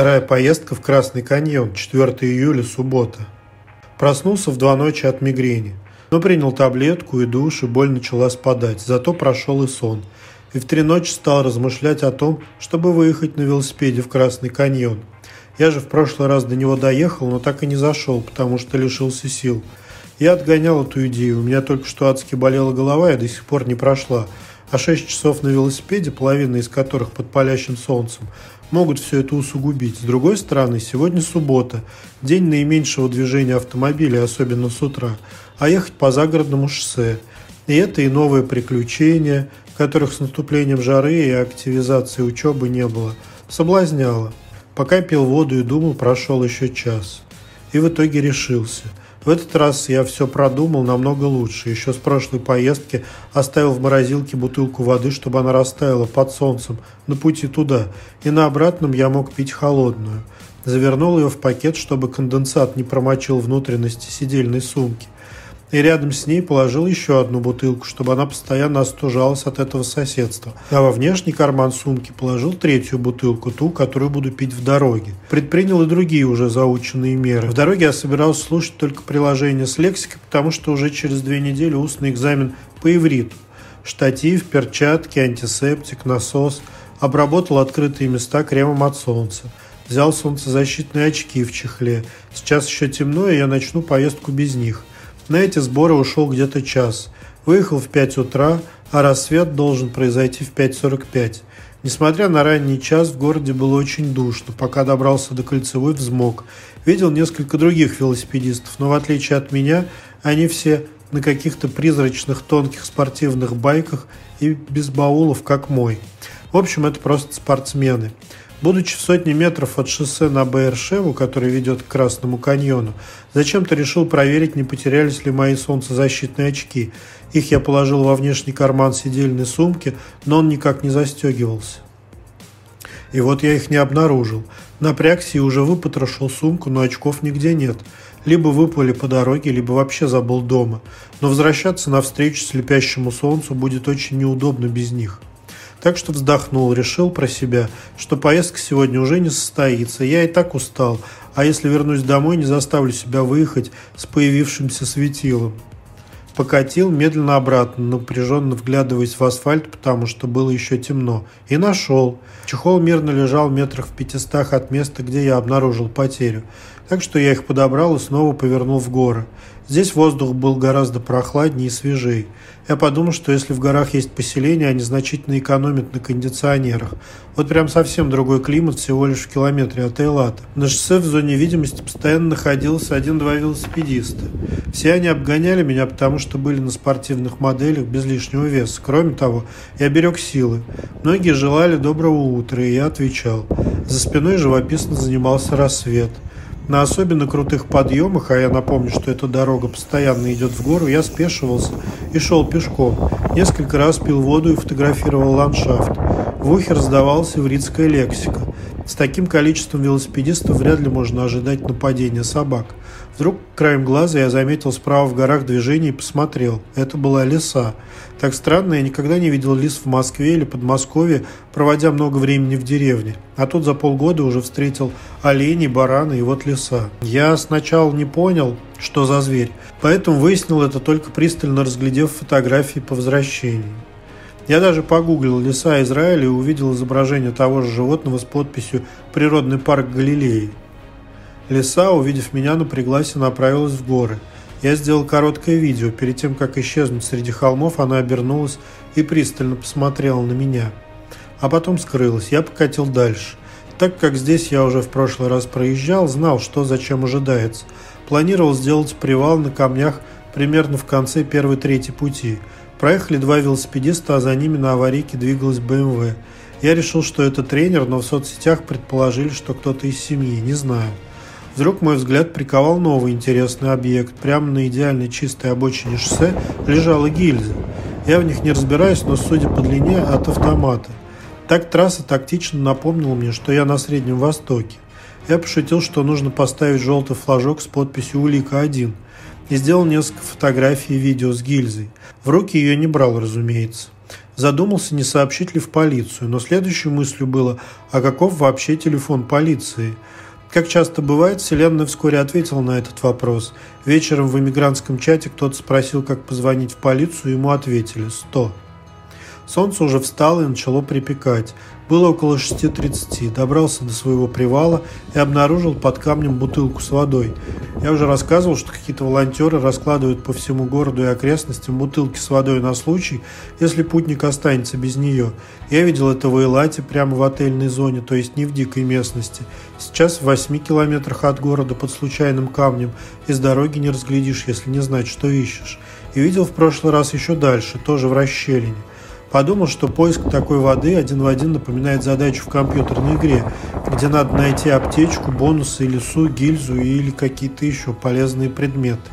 Вторая поездка в Красный каньон, 4 июля, суббота. Проснулся в 2 ночи от мигрени, но принял таблетку и душ, и боль начала спадать, зато прошел и сон. И в 3 ночи стал размышлять о том, чтобы выехать на велосипеде в Красный каньон. Я же в прошлый раз до него доехал, но так и не зашел, потому что лишился сил. Я отгонял эту идею, у меня только что адски болела голова и до сих пор не прошла. А 6 часов на велосипеде, половина из которых под палящим солнцем, могут все это усугубить. С другой стороны, сегодня суббота, день наименьшего движения автомобилей, особенно с утра, а ехать по загородному шоссе. И это и новые приключения, которых с наступлением жары и активизацией учебы не было, соблазняло. Пока пил воду и думал, прошел еще час. И в итоге решился. В этот раз я все продумал намного лучше. Еще с прошлой поездки оставил в морозилке бутылку воды, чтобы она растаяла под солнцем на пути туда, и на обратном я мог пить холодную. Завернул ее в пакет, чтобы конденсат не промочил внутренности сидельной сумки. И рядом с ней положил еще одну бутылку, чтобы она постоянно остужалась от этого соседства. А во внешний карман сумки положил 3-ю бутылку, ту, которую буду пить в дороге. Предпринял и другие уже заученные меры. В дороге я собирался слушать только приложение с лексикой, потому что уже через 2 недели устный экзамен по ивриту. Штатив, перчатки, антисептик, насос. Обработал открытые места кремом от солнца. Взял солнцезащитные очки в чехле. Сейчас еще темно, и я начну поездку без них. На эти сборы ушел где-то час. Выехал в 5 утра, а рассвет должен произойти в 5:45. Несмотря на ранний час, в городе было очень душно. Пока добрался до Кольцевой, взмок. Видел несколько других велосипедистов, но в отличие от меня, они все на каких-то призрачных тонких спортивных байках и без баулов, как мой. В общем, это просто спортсмены. Будучи в сотне метров от шоссе на Беэр-Шеву, который ведет к Красному каньону, зачем-то решил проверить, не потерялись ли мои солнцезащитные очки. Их я положил во внешний карман сидельной сумки, но он никак не застегивался. И вот я их не обнаружил. Напрягся и уже выпотрошил сумку, но очков нигде нет. Либо выпали по дороге, либо вообще забыл дома. Но возвращаться навстречу слепящему солнцу будет очень неудобно без них. Так что вздохнул, решил про себя, что поездка сегодня уже не состоится, я и так устал, а если вернусь домой, не заставлю себя выехать с появившимся светилом. Покатил медленно обратно, напряженно вглядываясь в асфальт, потому что было еще темно, и нашел. Чехол мирно лежал метрах в 500 от места, где я обнаружил потерю, так что я их подобрал и снова повернул в горы. Здесь воздух был гораздо прохладнее и свежее. Я подумал, что если в горах есть поселения, они значительно экономят на кондиционерах. Вот прям совсем другой климат, всего лишь в километре от Эйлата. На шоссе в зоне видимости постоянно находился 1-2 велосипедиста. Все они обгоняли меня, потому что были на спортивных моделях без лишнего веса. Кроме того, я берег силы. Многие желали доброго утра, и я отвечал. За спиной живописно занимался рассвет. На особенно крутых подъемах, а я напомню, что эта дорога постоянно идет в гору, я спешивался и шел пешком. Несколько раз пил воду и фотографировал ландшафт. В ухе раздавалась врицкая лексика. С таким количеством велосипедистов вряд ли можно ожидать нападения собак. Вдруг краем глаза я заметил справа в горах движение и посмотрел. Это была лиса. Так странно, я никогда не видел лис в Москве или Подмосковье, проводя много времени в деревне. А тут за полгода уже встретил оленей, барана и вот лиса. Я сначала не понял, что за зверь, поэтому выяснил это только пристально разглядев фотографии по возвращении. Я даже погуглил леса Израиля и увидел изображение того же животного с подписью «Природный парк Галилеи». Лиса, увидев меня, напряглась и направилась в горы. Я сделал короткое видео. Перед тем, как исчезнуть среди холмов, она обернулась и пристально посмотрела на меня. А потом скрылась. Я покатил дальше. Так как здесь я уже в прошлый раз проезжал, знал, что зачем ожидается. Планировал сделать привал на камнях примерно в конце 1-3 пути. Проехали 2 велосипедиста, а за ними на аварийке двигалась БМВ. Я решил, что это тренер, но в соцсетях предположили, что кто-то из семьи, не знаю. Вдруг мой взгляд приковал новый интересный объект. Прямо на идеально чистой обочине шоссе лежала гильза. Я в них не разбираюсь, но, судя по длине, от автомата. Так трасса тактично напомнила мне, что я на Среднем Востоке. Я пошутил, что нужно поставить желтый флажок с подписью «Улика-1». И сделал несколько фотографий и видео с гильзой. В руки ее не брал, разумеется. Задумался, не сообщить ли в полицию, но следующей мыслью было, а каков вообще телефон полиции? Как часто бывает, Вселенная вскоре ответила на этот вопрос. Вечером в эмигрантском чате кто-то спросил, как позвонить в полицию, и ему ответили «100». Солнце уже встало и начало припекать. Было около 6:30. Добрался до своего привала и обнаружил под камнем бутылку с водой. Я уже рассказывал, что какие-то волонтеры раскладывают по всему городу и окрестностям бутылки с водой на случай, если путник останется без нее. Я видел это в Эйлате, прямо в отельной зоне, то есть не в дикой местности. Сейчас в 8 километрах от города под случайным камнем из дороги не разглядишь, если не знать, что ищешь. И видел в прошлый раз еще дальше, тоже в расщелине. Подумал, что поиск такой воды один в один напоминает задачу в компьютерной игре, где надо найти аптечку, бонусы, лесу, гильзу или какие-то еще полезные предметы.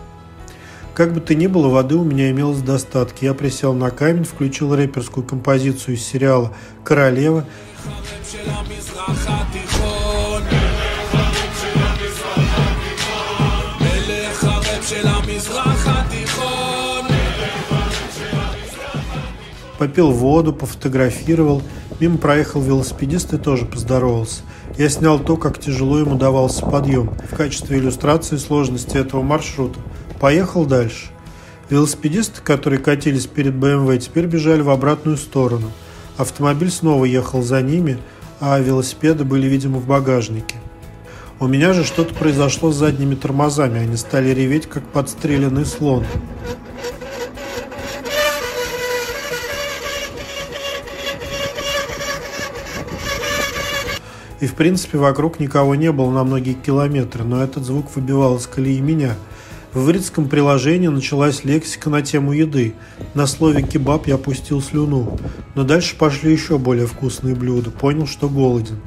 Как бы то ни было, воды у меня имелось в достатке. Я присел на камень, включил рэперскую композицию из сериала «Королева». Попил воду, пофотографировал. Мимо проехал велосипедист и тоже поздоровался. Я снял то, как тяжело ему давался подъем. В качестве иллюстрации сложности этого маршрута. Поехал дальше. Велосипедисты, которые катились перед BMW, теперь бежали в обратную сторону. Автомобиль снова ехал за ними, а велосипеды были, видимо, в багажнике. У меня же что-то произошло с задними тормозами. Они стали реветь, как подстреленный слон. И, в принципе, вокруг никого не было на многие километры, но этот звук выбивал из колеи меня. В Врицком приложении началась лексика на тему еды. На слове «кебаб» я пустил слюну. Но дальше пошли еще более вкусные блюда. Понял, что голоден.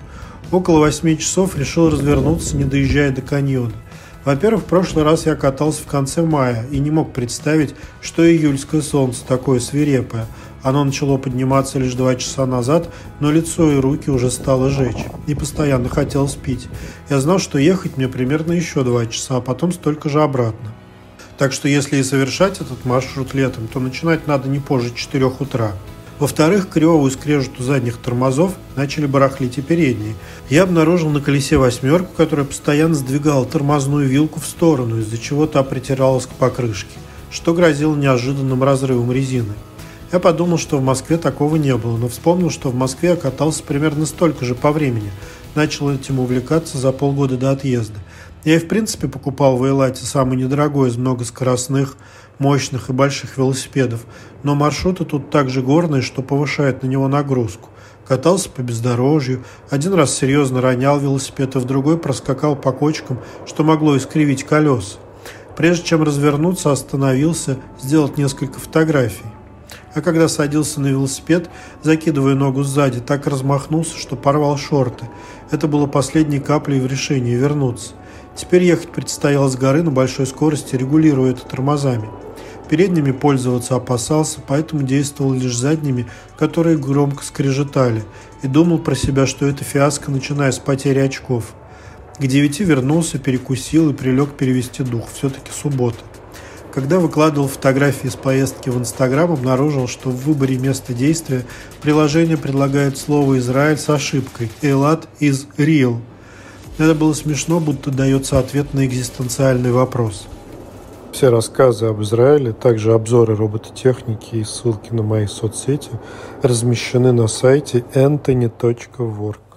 Около 8 часов решил развернуться, не доезжая до каньона. Во-первых, в прошлый раз я катался в конце мая и не мог представить, что июльское солнце такое свирепое. Оно начало подниматься лишь 2 часа назад, но лицо и руки уже стало жечь. И постоянно хотелось пить. Я знал, что ехать мне примерно еще 2 часа, а потом столько же обратно. Так что если и совершать этот маршрут летом, то начинать надо не позже 4 утра. Во-вторых, к реву и скрежету задних тормозов начали барахлить и передние. Я обнаружил на колесе 8, которая постоянно сдвигала тормозную вилку в сторону, из-за чего та притиралась к покрышке, что грозило неожиданным разрывом резины. Я подумал, что в Москве такого не было, но вспомнил, что в Москве я катался примерно столько же по времени. Начал этим увлекаться за полгода до отъезда. Я и в принципе покупал в Эйлате самый недорогой из многоскоростных, мощных и больших велосипедов, но маршруты тут также горные, что повышает на него нагрузку. Катался по бездорожью, один раз серьезно ронял велосипед, а в другой проскакал по кочкам, что могло искривить колеса. Прежде чем развернуться, остановился, сделал несколько фотографий. А когда садился на велосипед, закидывая ногу сзади, так размахнулся, что порвал шорты. Это было последней каплей в решении вернуться. Теперь ехать предстояло с горы на большой скорости, регулируя это тормозами. Передними пользоваться опасался, поэтому действовал лишь задними, которые громко скрежетали, и думал про себя, что это фиаско, начиная с потери очков. К 9 вернулся, перекусил и прилег перевести дух. Все-таки суббота. Когда выкладывал фотографии с поездки в Инстаграм, обнаружил, что в выборе места действия приложение предлагает слово «Израиль» с ошибкой «Эйлат is real». Это было смешно, будто дается ответ на экзистенциальный вопрос. Все рассказы об Израиле, также обзоры робототехники и ссылки на мои соцсети размещены на сайте anthony.work.